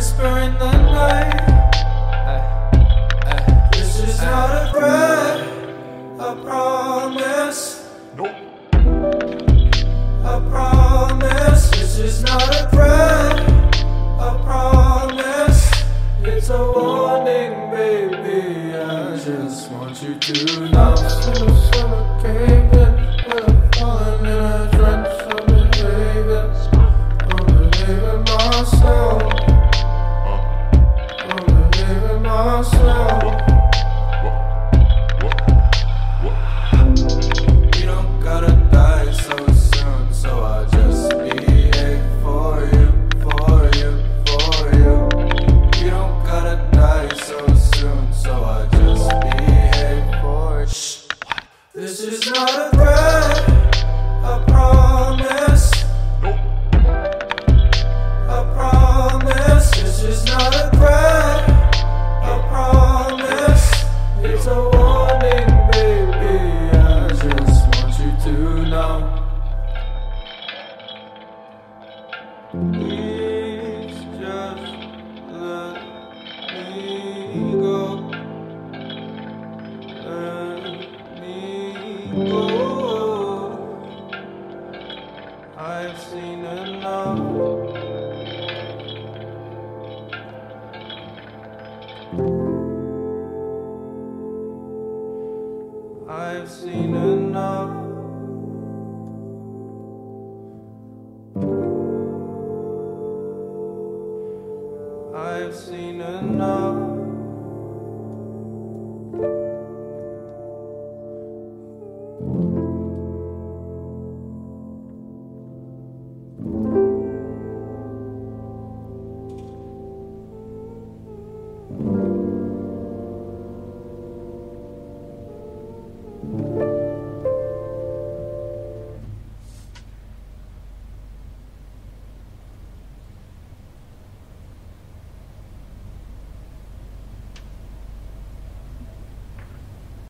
whisper in the night. This is not a threat, I promise. Nope. I promise. This is not a threat, I promise. It's a warning, baby. I just want you to not suffocate with fun in a trench. This is not a threat, I promise. Nope. I promise. This is not a threat, I promise. It's a warning, baby. I just want you to know. Please just let me go. Oh, I've seen enough. I've seen enough. I've seen enough.